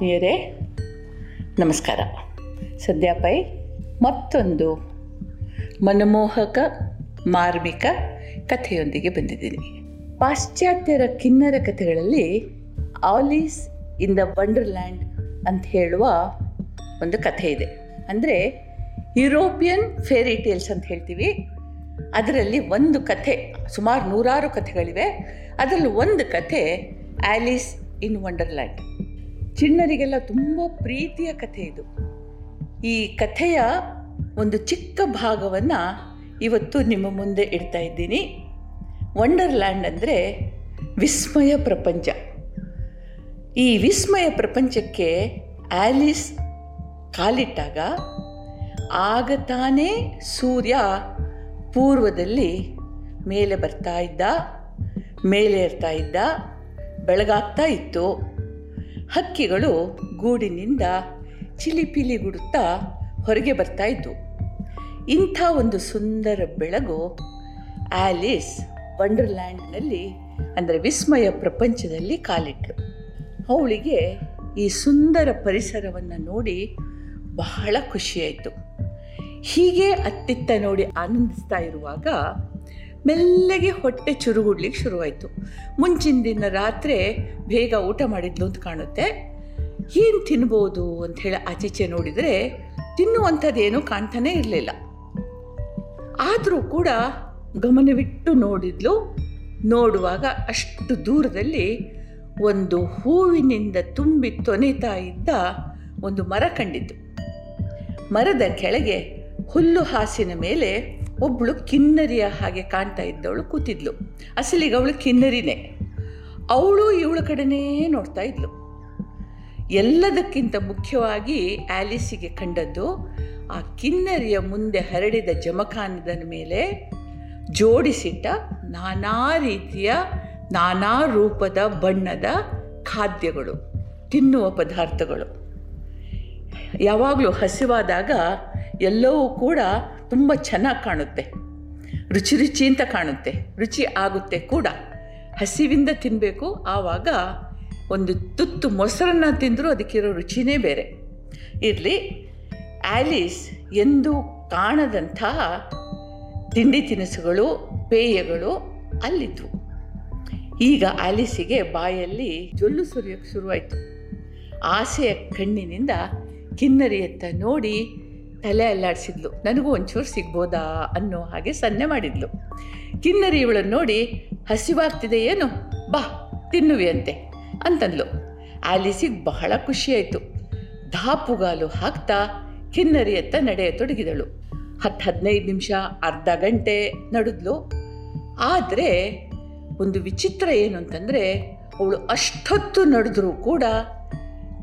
ಆತ್ಮೀಯರೇ ನಮಸ್ಕಾರ. ಸದ್ಯ ಪೈ ಮತ್ತೊಂದು ಮನಮೋಹಕ ಮಾರ್ಮಿಕ ಕಥೆಯೊಂದಿಗೆ ಬಂದಿದ್ದೀನಿ. ಪಾಶ್ಚಾತ್ಯರ ಕಿನ್ನರ ಕಥೆಗಳಲ್ಲಿ ಆಲೀಸ್ ಇನ್ ದ ವಂಡರ್ಲ್ಯಾಂಡ್ ಅಂತ ಹೇಳುವ ಒಂದು ಕಥೆ ಇದೆ. ಅಂದರೆ ಯುರೋಪಿಯನ್ ಫೇರಿ ಟೇಲ್ಸ್ ಅಂತ ಹೇಳ್ತೀವಿ. ಅದರಲ್ಲಿ ಒಂದು ಕಥೆ, ಸುಮಾರು ನೂರಾರು ಕಥೆಗಳಿವೆ, ಅದರಲ್ಲಿ ಒಂದು ಕಥೆ ಆಲೀಸ್ ಇನ್ ವಂಡರ್ಲ್ಯಾಂಡ್. ಚಿಣ್ಣರಿಗೆಲ್ಲ ತುಂಬ ಪ್ರೀತಿಯ ಕಥೆ ಇದು. ಈ ಕಥೆಯ ಒಂದು ಚಿಕ್ಕ ಭಾಗವನ್ನು ಇವತ್ತು ನಿಮ್ಮ ಮುಂದೆ ಇಡ್ತಾ ಇದ್ದೀನಿ. ವಂಡರ್ಲ್ಯಾಂಡ್ ಅಂದರೆ ವಿಸ್ಮಯ ಪ್ರಪಂಚ. ಈ ವಿಸ್ಮಯ ಪ್ರಪಂಚಕ್ಕೆ ಆಲೀಸ್ ಕಾಲಿಟ್ಟಾಗ ಆಗ ತಾನೇ ಸೂರ್ಯ ಪೂರ್ವದಲ್ಲಿ ಮೇಲೆ ಬರ್ತಾ ಇದ್ದ, ಮೇಲೇರ್ತಾ ಇದ್ದ, ಬೆಳಗಾಗ್ತಾ ಇತ್ತು. ಹಕ್ಕಿಗಳು ಗೂಡಿನಿಂದ ಚಿಲಿಪಿಲಿಗುಡುತ್ತಾ ಹೊರಗೆ ಬರ್ತಾ ಇದ್ದವು. ಇಂಥ ಒಂದು ಸುಂದರ ಬೆಳಗು ಆಲೀಸ್ ವಂಡರ್ಲ್ಯಾಂಡ್ನಲ್ಲಿ ಅಂದರೆ ವಿಸ್ಮಯ ಪ್ರಪಂಚದಲ್ಲಿ ಕಾಲಿಟ್ಟರು. ಅವಳಿಗೆ ಈ ಸುಂದರ ಪರಿಸರವನ್ನು ನೋಡಿ ಬಹಳ ಖುಷಿಯಾಯಿತು. ಹೀಗೆ ಅತ್ತಿತ್ತ ನೋಡಿ ಆನಂದಿಸ್ತಾ ಇರುವಾಗ ಮೆಲ್ಲಗೆ ಹೊಟ್ಟೆ ಚುರುಗುಡ್ಲಿಕ್ಕೆ ಶುರುವಾಯಿತು. ಮುಂಚಿನ ದಿನ ರಾತ್ರಿ ಬೇಗ ಊಟ ಮಾಡಿದ್ಲು ಅಂತ ಕಾಣುತ್ತೆ. ಏನು ತಿನ್ಬೋದು ಅಂಥೇಳಿ ಆಚೀಚೆ ನೋಡಿದರೆ ತಿನ್ನುವಂಥದ್ದೇನೂ ಕಾಣ್ತಾನೇ ಇರಲಿಲ್ಲ. ಆದರೂ ಕೂಡ ಗಮನವಿಟ್ಟು ನೋಡಿದ್ಲು. ನೋಡುವಾಗ ಅಷ್ಟು ದೂರದಲ್ಲಿ ಒಂದು ಹೂವಿನಿಂದ ತುಂಬಿ ತೊನೆತಾ ಇದ್ದ ಒಂದು ಮರ ಕಂಡಿತು. ಮರದ ಕೆಳಗೆ ಹುಲ್ಲು ಹಾಸಿನ ಮೇಲೆ ಒಬ್ಬಳು ಕಿನ್ನರಿಯ ಹಾಗೆ ಕಾಣ್ತಾ ಇದ್ದವಳು ಕೂತಿದ್ಲು. ಅಸಲಿಗೆ ಅವಳು ಕಿನ್ನರಿನೇ. ಅವಳು ಇವಳ ಕಡೆನೇ ನೋಡ್ತಾ ಇದ್ಲು. ಎಲ್ಲದಕ್ಕಿಂತ ಮುಖ್ಯವಾಗಿ ಆಲೀಸಿಗೆ ಕಂಡದ್ದು ಆ ಕಿನ್ನರಿಯ ಮುಂದೆ ಹರಡಿದ ಜಮಖಾನದ ಮೇಲೆ ಜೋಡಿಸಿಟ್ಟ ನಾನಾ ರೀತಿಯ ನಾನಾ ರೂಪದ ಬಣ್ಣದ ಖಾದ್ಯಗಳು, ತಿನ್ನುವ ಪದಾರ್ಥಗಳು. ಯಾವಾಗಲೂ ಹಸಿವಾದಾಗ ಎಲ್ಲವೂ ಕೂಡ ತುಂಬ ಚೆನ್ನಾಗಿ ಕಾಣುತ್ತೆ, ರುಚಿ ರುಚಿ ಅಂತ ಕಾಣುತ್ತೆ, ರುಚಿ ಆಗುತ್ತೆ ಕೂಡ. ಹಸಿವಿಂದ ತಿನ್ನಬೇಕು, ಆವಾಗ ಒಂದು ತುತ್ತು ಮೊಸರನ್ನ ತಿಂದರೂ ಅದಕ್ಕಿರೋ ರುಚಿನೇ ಬೇರೆ ಇರಲಿ. ಆಲೀಸ್ ಎಂದೂ ಕಾಣದಂತಹ ತಿಂಡಿ ತಿನಿಸುಗಳು, ಪೇಯಗಳು ಅಲ್ಲಿದ್ದವು. ಈಗ ಆಲೀಸಿಗೆ ಬಾಯಲ್ಲಿ ಜೊಲ್ಲು ಸುರಿಯೋಕ್ಕೆ ಶುರುವಾಯಿತು. ಆಸೆಯ ಕಣ್ಣಿನಿಂದ ಕಿನ್ನರಿಯತ್ತ ನೋಡಿ ತಲೆ ಅಲ್ಲಾಡಿಸಿದ್ಲು. ನನಗೂ ಒಂಚೂರು ಸಿಗ್ಬೋದಾ ಅನ್ನೋ ಹಾಗೆ ಸನ್ನೆ ಮಾಡಿದ್ಲು. ಕಿನ್ನರಿ ಇವಳನ್ನು ನೋಡಿ, ಹಸಿವಾಗ್ತಿದೆ ಏನು, ಬಾ ತಿನ್ನುವೆಯಂತೆ ಅಂತಂದ್ಲು. ಆಲೀಸಿಗೆ ಬಹಳ ಖುಷಿಯಾಯಿತು. ಧಾಪುಗಾಲು ಹಾಕ್ತಾ ಕಿನ್ನರಿಯತ್ತ ನಡೆಯತೊಡಗಿದಳು. 10-15 ನಿಮಿಷ, ಅರ್ಧ ಗಂಟೆ ನಡೆದ್ಲು. ಆದರೆ ಒಂದು ವಿಚಿತ್ರ ಏನು ಅಂತಂದರೆ, ಅವಳು ಅಷ್ಟೊತ್ತು ನಡೆದ್ರೂ ಕೂಡ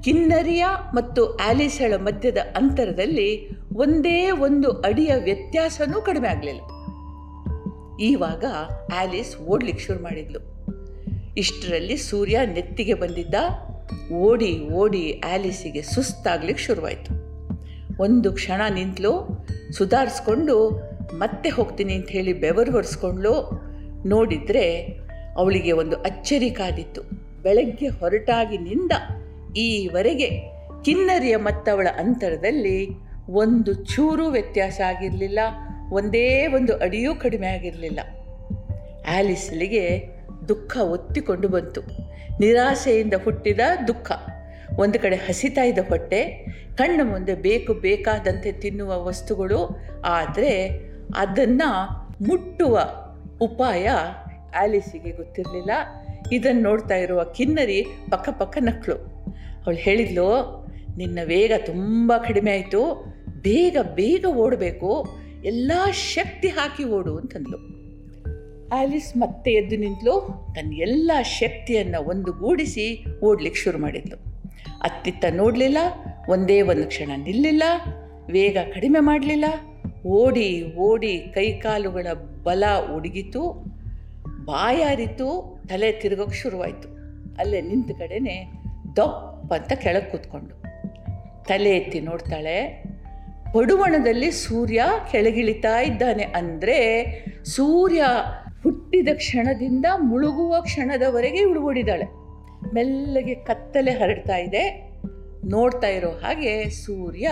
ಕಿನ್ನರಿಯ ಮತ್ತು ಆಲೀಸಳ ಮಧ್ಯದ ಅಂತರದಲ್ಲಿ ಒಂದೇ ಒಂದು ಅಡಿಯ ವ್ಯತ್ಯಾಸವೂ ಕಡಿಮೆ ಆಗಲಿಲ್ಲ. ಈವಾಗ ಆಲೀಸ್ ಓಡ್ಲಿಕ್ಕೆ ಶುರು ಮಾಡಿದ್ಲು. ಇಷ್ಟರಲ್ಲಿ ಸೂರ್ಯ ನೆತ್ತಿಗೆ ಬಂದಿದ್ದ. ಓಡಿ ಓಡಿ ಆಲೀಸಿಗೆ ಸುಸ್ತಾಗ್ಲಿಕ್ಕೆ ಶುರುವಾಯಿತು. ಒಂದು ಕ್ಷಣ ನಿಂತಲು, ಸುಧಾರಿಸ್ಕೊಂಡು ಮತ್ತೆ ಹೋಗ್ತೀನಿ ಅಂತ ಹೇಳಿ ಬೆವರು ಒರೆಸ್ಕೊಂಡ್ಲು. ನೋಡಿದರೆ ಅವಳಿಗೆ ಒಂದು ಅಚ್ಚರಿ ಕಾದಿತ್ತು. ಬೆಳಗ್ಗೆ ಹೊರಟಾಗಿನಿಂದ ಈವರೆಗೆ ಕಿನ್ನರಿಯ ಮತ್ತವಳ ಅಂತರದಲ್ಲಿ ಒಂದು ಚೂರು ವ್ಯತ್ಯಾಸ ಆಗಿರಲಿಲ್ಲ, ಒಂದೇ ಒಂದು ಅಡಿಯೂ ಕಡಿಮೆ ಆಗಿರಲಿಲ್ಲ. ಆಲೀಸಲಿಗೆ ದುಃಖ ಒತ್ತಿಕೊಂಡು ಬಂತು. ನಿರಾಸೆಯಿಂದ ಹುಟ್ಟಿದ ದುಃಖ. ಒಂದು ಕಡೆ ಹಸಿತಾ ಇದ್ದ ಹೊಟ್ಟೆ, ಕಣ್ಣ ಮುಂದೆ ಬೇಕಾದಂತೆ ತಿನ್ನುವ ವಸ್ತುಗಳು, ಆದರೆ ಅದನ್ನು ಮುಟ್ಟುವ ಉಪಾಯ ಆಲೀಸಿಗೆ ಗೊತ್ತಿರಲಿಲ್ಲ. ಇದನ್ನು ನೋಡ್ತಾ ಇರುವ ಕಿನ್ನರಿ ಪಕ್ಕ ನಕ್ಕಳು. ಅವಳು ಹೇಳಿದ್ಲು, ನಿನ್ನ ವೇಗ ತುಂಬ ಕಡಿಮೆ ಆಯಿತು, ಬೇಗ ಬೇಗ ಓಡಬೇಕು, ಎಲ್ಲ ಶಕ್ತಿ ಹಾಕಿ ಓಡು ಅಂತಂದ್ಲು. ಆಲೀಸ್ ಮತ್ತೆ ಎದ್ದು ನಿಂತಲು. ತನ್ನ ಎಲ್ಲ ಶಕ್ತಿಯನ್ನು ಒಂದುಗೂಡಿಸಿ ಓಡ್ಲಿಕ್ಕೆ ಶುರು ಮಾಡಿದ್ಲು. ಅತ್ತಿತ್ತ ನೋಡಲಿಲ್ಲ, ಒಂದೇ ಒಂದು ಕ್ಷಣ ನಿಲ್ಲಿಲ್ಲ, ವೇಗ ಕಡಿಮೆ ಮಾಡಲಿಲ್ಲ. ಓಡಿ ಓಡಿ ಕೈಕಾಲುಗಳ ಬಲ ಉಡುಗಿತು, ಬಾಯಾರಿತು, ತಲೆ ತಿರುಗೋಕ್ಕೆ ಶುರುವಾಯಿತು. ಅಲ್ಲೇ ನಿಂತ ಕಡೆನೇ ದಪ್ಪ ಅಂತ ಕೆಳಗೆ ಕೂತ್ಕೊಂಡು ತಲೆ ಎತ್ತಿ ನೋಡ್ತಾಳೆ. ಪಡುವಣದಲ್ಲಿ ಸೂರ್ಯ ಕೆಳಗಿಳಿತಾ ಇದ್ದಾನೆ. ಅಂದರೆ ಸೂರ್ಯ ಹುಟ್ಟಿದ ಕ್ಷಣದಿಂದ ಮುಳುಗುವ ಕ್ಷಣದವರೆಗೆ ಇವಳು ಓಡಿದಾಳೆ. ಮೆಲ್ಲಗೆ ಕತ್ತಲೆ ಹರಡ್ತಾ ಇದೆ. ನೋಡ್ತಾ ಇರೋ ಹಾಗೆ ಸೂರ್ಯ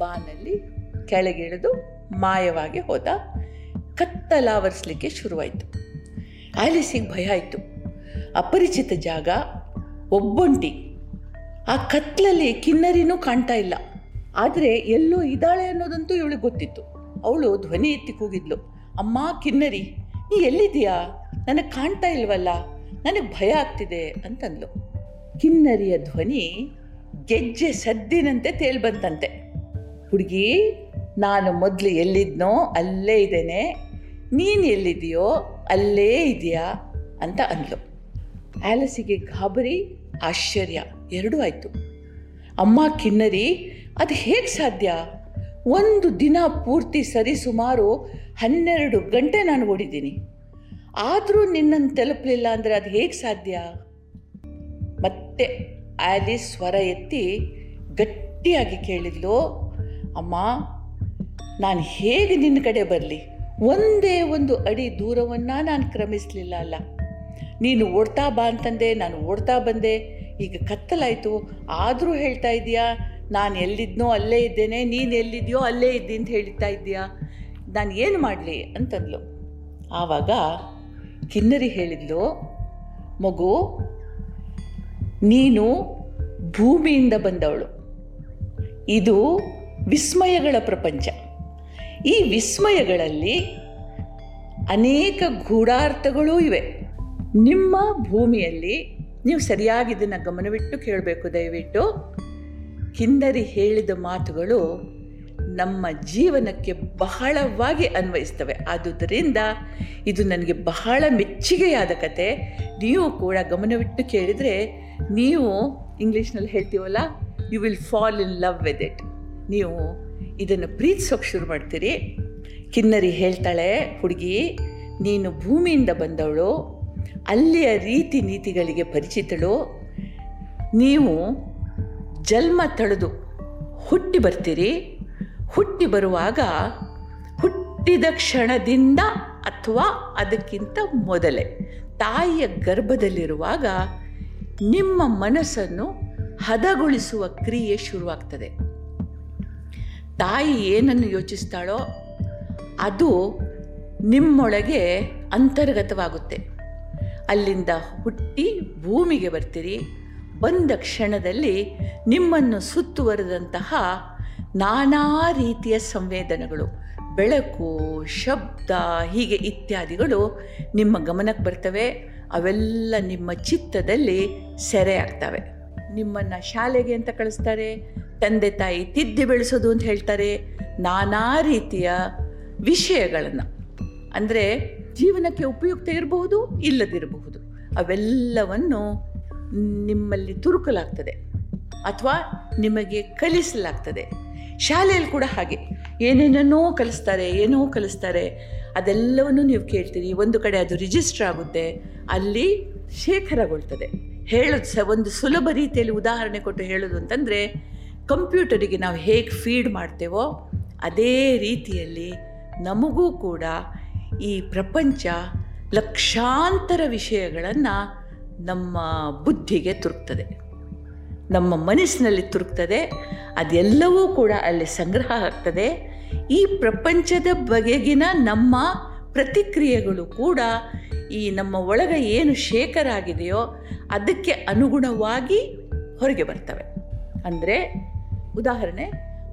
ಬಾನಲ್ಲಿ ಕೆಳಗಿಳಿದು ಮಾಯವಾಗಿ ಹೋದ. ಕತ್ತಲಾವರಿಸಲಿಕ್ಕೆ ಶುರುವಾಯಿತು. ಆಲಿಸಿಗೆ ಭಯ ಆಯಿತು. ಅಪರಿಚಿತ ಜಾಗ, ಒಬ್ಬೊಂಟಿ, ಆ ಕತ್ತಲಲ್ಲಿ ಕಿನ್ನರಿನೂ ಕಾಣ್ತಾ ಇಲ್ಲ. ಆದರೆ ಎಲ್ಲೋ ಇದ್ದಾಳೆ ಅನ್ನೋದಂತೂ ಇವಳಿಗೆ ಗೊತ್ತಿತ್ತು. ಅವಳು ಧ್ವನಿ ಎತ್ತಿ ಕೂಗಿದ್ಲು, ಅಮ್ಮ ಕಿನ್ನರಿ, ನೀ ಎಲ್ಲಿದ್ದೀಯಾ? ನನಗೆ ಕಾಣ್ತಾ ಇಲ್ವಲ್ಲ, ನನಗೆ ಭಯ ಆಗ್ತಿದೆ ಅಂತಂದ್ಲು. ಕಿನ್ನರಿಯ ಧ್ವನಿ ಗೆಜ್ಜೆ ಸದ್ದಿನಂತೆ ತೇಲ್ಬಂತಂತೆ. ಹುಡುಗಿ, ನಾನು ಮೊದಲು ಎಲ್ಲಿದ್ನೋ ಅಲ್ಲೇ ಇದ್ದೇನೆ, ನೀನು ಎಲ್ಲಿದ್ದೀಯೋ ಅಲ್ಲೇ ಇದೆಯಾ ಅಂತ ಅಂದ್ಲು. ಆಲಿಸಿಗೆ ಗಾಬರಿ, ಆಶ್ಚರ್ಯ ಎರಡೂ ಆಯಿತು. ಅಮ್ಮ ಕಿನ್ನರಿ, ಅದು ಹೇಗೆ ಸಾಧ್ಯ? ಒಂದು ದಿನ ಪೂರ್ತಿ ಸರಿಸುಮಾರು 12 ಗಂಟೆ ನಾನು ಓಡಿದ್ದೀನಿ, ಆದರೂ ನಿನ್ನನ್ನು ತಲುಪಲಿಲ್ಲ ಅಂದರೆ ಅದು ಹೇಗೆ ಸಾಧ್ಯ? ಮತ್ತೆ ಆಲಿಸ್ ಸ್ವರ ಎತ್ತಿ ಗಟ್ಟಿಯಾಗಿ ಕೇಳಿದ್ಲು, ಅಮ್ಮ, ನಾನು ಹೇಗೆ ನಿನ್ನ ಕಡೆ ಬರಲಿ? ಒಂದೇ ಒಂದು ಅಡಿ ದೂರವನ್ನು ನಾನು ಕ್ರಮಿಸಲಿಲ್ಲ ಅಲ್ಲ. ನೀನು ಓಡ್ತಾ ಬಾ ಅಂತಂದೆ, ನಾನು ಓಡ್ತಾ ಬಂದೆ. ಈಗ ಕತ್ತಲಾಯಿತು, ಆದರೂ ಹೇಳ್ತಾ ಇದೀಯಾ ನಾನು ಎಲ್ಲಿದ್ನೋ ಅಲ್ಲೇ ಇದ್ದೇನೆ, ನೀನು ಎಲ್ಲಿದೆಯೋ ಅಲ್ಲೇ ಇದ್ದೀನಿ ಅಂತ ಹೇಳ್ತಾ ಇದ್ದೀಯಾ, ನಾನು ಏನು ಮಾಡಲಿ ಅಂತಂದ್ಲು. ಆವಾಗ ಕಿನ್ನರಿ ಹೇಳಿದ್ಲು, ಮಗು, ನೀನು ಭೂಮಿಯಿಂದ ಬಂದವಳು. ಇದು ವಿಸ್ಮಯಗಳ ಪ್ರಪಂಚ. ಈ ವಿಸ್ಮಯಗಳಲ್ಲಿ ಅನೇಕ ಗೂಢಾರ್ಥಗಳೂ ಇವೆ. ನಿಮ್ಮ ಭೂಮಿಯಲ್ಲಿ ನೀವು ಸರಿಯಾಗಿ ಇದನ್ನು ಗಮನವಿಟ್ಟು ಕೇಳಬೇಕು. ದಯವಿಟ್ಟು ಕಿನ್ನರಿ ಹೇಳಿದ ಮಾತುಗಳು ನಮ್ಮ ಜೀವನಕ್ಕೆ ಬಹಳವಾಗಿ ಅನ್ವಯಿಸ್ತವೆ. ಆದುದರಿಂದ ಇದು ನನಗೆ ಬಹಳ ಮೆಚ್ಚುಗೆಯಾದ ಕತೆ. ನೀವು ಕೂಡ ಗಮನವಿಟ್ಟು ಕೇಳಿದರೆ ನೀವು, ಇಂಗ್ಲೀಷ್ನಲ್ಲಿ ಹೇಳ್ತೀವಲ್ಲ, you will fall in love with it. ನೀವು ಇದನ್ನು ಪ್ರೀತಿಸೋಕೆ ಶುರು ಮಾಡ್ತೀರಿ. ಕಿನ್ನರಿ ಹೇಳ್ತಾಳೆ, ಹುಡುಗಿ, ನೀನು ಭೂಮಿಯಿಂದ ಬಂದವಳು, ಅಲ್ಲಿಯ ರೀತಿ ನೀತಿಗಳಿಗೆ ಪರಿಚಿತಳು. ನೀವು ಜನ್ಮ ತಳೆದು ಹುಟ್ಟಿ ಬರ್ತೀರಿ. ಹುಟ್ಟಿ ಬರುವಾಗ ಹುಟ್ಟಿದ ಕ್ಷಣದಿಂದ ಅಥವಾ ಅದಕ್ಕಿಂತ ಮೊದಲೇ ತಾಯಿಯ ಗರ್ಭದಲ್ಲಿರುವಾಗ ನಿಮ್ಮ ಮನಸ್ಸನ್ನು ಹದಗೊಳಿಸುವ ಕ್ರಿಯೆ ಶುರುವಾಗ್ತದೆ. ತಾಯಿ ಏನನ್ನು ಯೋಚಿಸ್ತಾಳೋ ಅದು ನಿಮ್ಮೊಳಗೆ ಅಂತರ್ಗತವಾಗುತ್ತೆ. ಅಲ್ಲಿಂದ ಹುಟ್ಟಿ ಭೂಮಿಗೆ ಬರ್ತೀರಿ. ಬಂದ ಕ್ಷಣದಲ್ಲಿ ನಿಮ್ಮನ್ನು ಸುತ್ತುವರೆದಂತಹ ನಾನಾ ರೀತಿಯ ಸಂವೇದನೆಗಳು, ಬೆಳಕು, ಶಬ್ದ, ಹೀಗೆ ಇತ್ಯಾದಿಗಳು ನಿಮ್ಮ ಗಮನಕ್ಕೆ ಬರ್ತವೆ. ಅವೆಲ್ಲ ನಿಮ್ಮ ಚಿತ್ತದಲ್ಲಿ ಸೆರೆ ಆಗ್ತವೆ. ನಿಮ್ಮನ್ನು ಶಾಲೆಗೆ ಅಂತ ಕಳಿಸ್ತಾರೆ, ತಂದೆ ತಾಯಿ ತಿದ್ದಿ ಬೆಳೆಸೋದು ಅಂತ ಹೇಳ್ತಾರೆ, ನಾನಾ ರೀತಿಯ ವಿಷಯಗಳನ್ನು. ಅಂದರೆ ಜೀವನಕ್ಕೆ ಉಪಯುಕ್ತ ಇರಬಹುದು, ಇಲ್ಲದಿರಬಹುದು. ಅವೆಲ್ಲವನ್ನು ನಿಮ್ಮಲ್ಲಿ ತುರುಕಲಾಗ್ತದೆ ಅಥವಾ ನಿಮಗೆ ಕಲಿಸಲಾಗ್ತದೆ. ಶಾಲೆಯಲ್ಲಿ ಕೂಡ ಹಾಗೆ ಏನೇನೋ ಕಲಿಸ್ತಾರೆ, ಅದೆಲ್ಲವನ್ನು ನೀವು ಕೇಳ್ತೀರಿ. ಒಂದು ಕಡೆ ಅದು ರಿಜಿಸ್ಟರ್ ಆಗುತ್ತೆ, ಅಲ್ಲಿ ಶೇಖರಗೊಳ್ತದೆ. ಹೇಳೋದು ಒಂದು ಸುಲಭ ರೀತಿಯಲ್ಲಿ ಉದಾಹರಣೆ ಕೊಟ್ಟು ಹೇಳೋದು ಅಂತಂದರೆ, ಕಂಪ್ಯೂಟರಿಗೆ ನಾವು ಹೇಗೆ ಫೀಡ್ ಮಾಡ್ತೇವೋ ಅದೇ ರೀತಿಯಲ್ಲಿ ನಮಗೂ ಕೂಡ ಈ ಪ್ರಪಂಚ ಲಕ್ಷಾಂತರ ವಿಷಯಗಳನ್ನು ನಮ್ಮ ಬುದ್ಧಿಗೆ ತುರುಕ್ತದೆ, ನಮ್ಮ ಮನಸ್ಸಿನಲ್ಲಿ ತುರುಕ್ತದೆ. ಅದೆಲ್ಲವೂ ಕೂಡ ಅಲ್ಲಿ ಸಂಗ್ರಹ ಆಗ್ತದೆ. ಈ ಪ್ರಪಂಚದ ಬಗೆಗಿನ ನಮ್ಮ ಪ್ರತಿಕ್ರಿಯೆಗಳು ಕೂಡ ಈ ನಮ್ಮ ಒಳಗೆ ಏನು ಶೇಖರ ಆಗಿದೆಯೋ ಅದಕ್ಕೆ ಅನುಗುಣವಾಗಿ ಹೊರಗೆ ಬರ್ತವೆ. ಅಂದರೆ ಉದಾಹರಣೆ,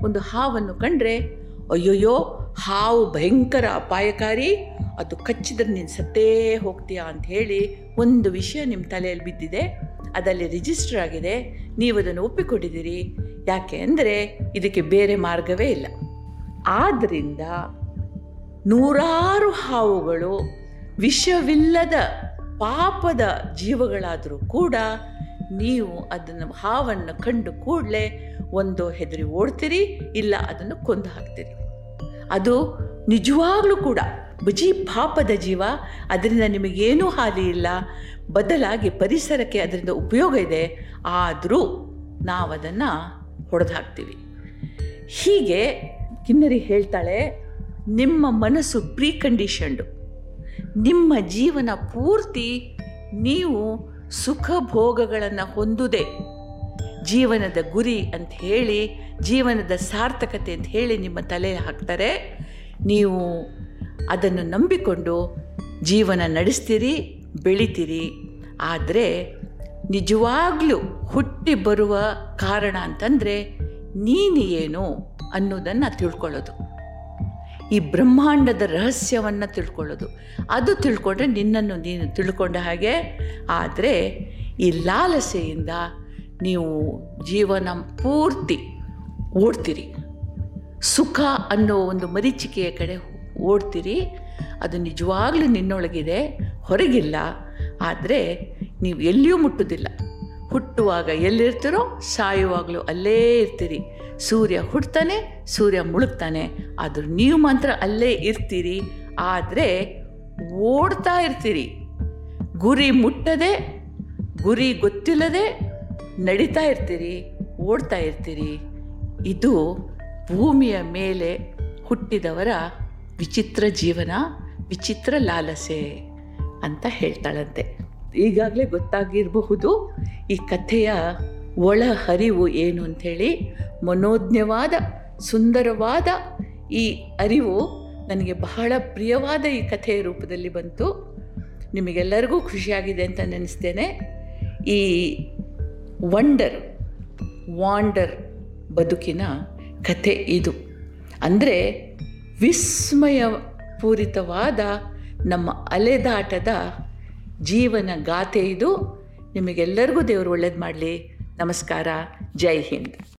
ಒಂದು ಹಾವನ್ನು ಕಂಡ್ರೆ ಅಯ್ಯೋಯ್ಯೋ ಹಾವು ಭಯಂಕರ ಅಪಾಯಕಾರಿ, ಅದು ಕಚ್ಚಿದ್ರೆ ನೀನು ಸತ್ತೇ ಹೋಗ್ತೀಯಾ ಅಂತ ಹೇಳಿ ಒಂದು ವಿಷಯ ನಿಮ್ಮ ತಲೆಯಲ್ಲಿ ಬಿದ್ದಿದೆ, ಅದಲ್ಲಿ ರಿಜಿಸ್ಟರ್ ಆಗಿದೆ, ನೀವು ಅದನ್ನು ಒಪ್ಪಿಕೊಂಡಿದ್ದೀರಿ. ಯಾಕೆ ಅಂದರೆ ಇದಕ್ಕೆ ಬೇರೆ ಮಾರ್ಗವೇ ಇಲ್ಲ. ಆದ್ದರಿಂದ ನೂರಾರು ಹಾವುಗಳು ವಿಷವಿಲ್ಲದ ಪಾಪದ ಜೀವಗಳಾದರೂ ಕೂಡ ನೀವು ಅದನ್ನು ಹಾವನ್ನು ಕಂಡು ಕೂಡಲೇ ಒಂದು ಹೆದರಿ ಓಡ್ತೀರಿ, ಇಲ್ಲ ಅದನ್ನು ಕೊಂದು ಹಾಕ್ತೀರಿ. ಅದು ನಿಜವಾಗ್ಲೂ ಕೂಡ ಬಜಿ ಪಾಪದ ಜೀವ, ಅದರಿಂದ ನಿಮಗೇನೂ ಹಾನಿ ಇಲ್ಲ, ಬದಲಾಗಿ ಪರಿಸರಕ್ಕೆ ಅದರಿಂದ ಉಪಯೋಗ ಇದೆ. ಆದರೂ ನಾವದನ್ನು ಹೊಡೆದು ಹಾಕ್ತೀವಿ. ಹೀಗೆ ಕಿನ್ನರಿ ಹೇಳ್ತಾಳೆ, ನಿಮ್ಮ ಮನಸ್ಸು ಪ್ರೀ ಕಂಡೀಷನ್ಡು. ನಿಮ್ಮ ಜೀವನ ಪೂರ್ತಿ ನೀವು ಸುಖ ಭೋಗಗಳನ್ನು ಹೊಂದುವುದೇ, ಜೀವನದ ಗುರಿ ಅಂತ ಹೇಳಿ, ಜೀವನದ ಸಾರ್ಥಕತೆ ಅಂತ ಹೇಳಿ ನಿಮ್ಮ ತಲೆಗೆ ಹಾಕ್ತಾರೆ. ನೀವು ಅದನ್ನು ನಂಬಿಕೊಂಡು ಜೀವನ ನಡೆಸ್ತೀರಿ, ಬೆಳಿತೀರಿ. ಆದರೆ ನಿಜವಾಗ್ಲೂ ಹುಟ್ಟಿ ಬರುವ ಕಾರಣ ಅಂತಂದರೆ ನೀನು ಏನು ಅನ್ನೋದನ್ನು ತಿಳ್ಕೊಳ್ಳೋದು, ಈ ಬ್ರಹ್ಮಾಂಡದ ರಹಸ್ಯವನ್ನು ತಿಳ್ಕೊಳ್ಳೋದು. ಅದು ತಿಳ್ಕೊಂಡ್ರೆ ನಿನ್ನನ್ನು ನೀನು ತಿಳ್ಕೊಂಡ ಹಾಗೆ. ಆದರೆ ಈ ಲಾಲಸೆಯಿಂದ ನೀವು ಜೀವನ ಪೂರ್ತಿ ಓಡ್ತೀರಿ, ಸುಖ ಅನ್ನೋ ಒಂದು ಮರೀಚಿಕೆಯ ಕಡೆ ಓಡ್ತೀರಿ. ಅದು ನಿಜವಾಗ್ಲೂ ನಿನ್ನೊಳಗಿದೆ, ಹೊರಗಿಲ್ಲ. ಆದರೆ ನೀವು ಎಲ್ಲಿಯೂ ಮುಟ್ಟುವುದಿಲ್ಲ. ಹುಟ್ಟುವಾಗ ಎಲ್ಲಿರ್ತೀರೋ ಸಾಯುವಾಗಲೂ ಅಲ್ಲೇ ಇರ್ತೀರಿ. ಸೂರ್ಯ ಹುಟ್ಟುತ್ತಾನೆ, ಸೂರ್ಯ ಮುಳುಗ್ತಾನೆ, ಆದರೂ ನೀವು ಮಾತ್ರ ಅಲ್ಲೇ ಇರ್ತೀರಿ. ಆದರೆ ಓಡ್ತಾ ಇರ್ತೀರಿ, ಗುರಿ ಮುಟ್ಟದೆ, ಗುರಿ ಗೊತ್ತಿಲ್ಲದೆ ನಡೀತಾ ಇರ್ತೀರಿ, ಓಡ್ತಾ ಇರ್ತೀರಿ. ಇದು ಭೂಮಿಯ ಮೇಲೆ ಹುಟ್ಟಿದವರ ವಿಚಿತ್ರ ಜೀವನ, ವಿಚಿತ್ರ ಲಾಲಸೆ ಅಂತ ಹೇಳ್ತಾಳಂತೆ. ಈಗಾಗಲೇ ಗೊತ್ತಾಗಿರಬಹುದು ಈ ಕಥೆಯ ಒಳ ಹರಿವು ಏನು ಅಂಥೇಳಿ. ಮನೋಜ್ಞವಾದ ಸುಂದರವಾದ ಈ ಅರಿವು ನನಗೆ ಬಹಳ ಪ್ರಿಯವಾದ ಈ ಕಥೆಯ ರೂಪದಲ್ಲಿ ಬಂತು. ನಿಮಗೆಲ್ಲರಿಗೂ ಖುಷಿಯಾಗಿದೆ ಅಂತ ನೆನೆಸ್ತೇನೆ. ಈ ವಾಂಡರ್ ಬದುಕಿನ ಕಥೆ ಇದು. ಅಂದರೆ ವಿಸ್ಮಯ ಪೂರಿತವಾದ ನಮ್ಮ ಅಲೆದಾಟದ ಜೀವನ ಗಾಥೆ ಇದು. ನಿಮಗೆಲ್ಲರಿಗೂ ದೇವರು ಒಳ್ಳೇದು ಮಾಡಲಿ. ನಮಸ್ಕಾರ. ಜೈ ಹಿಂದ್.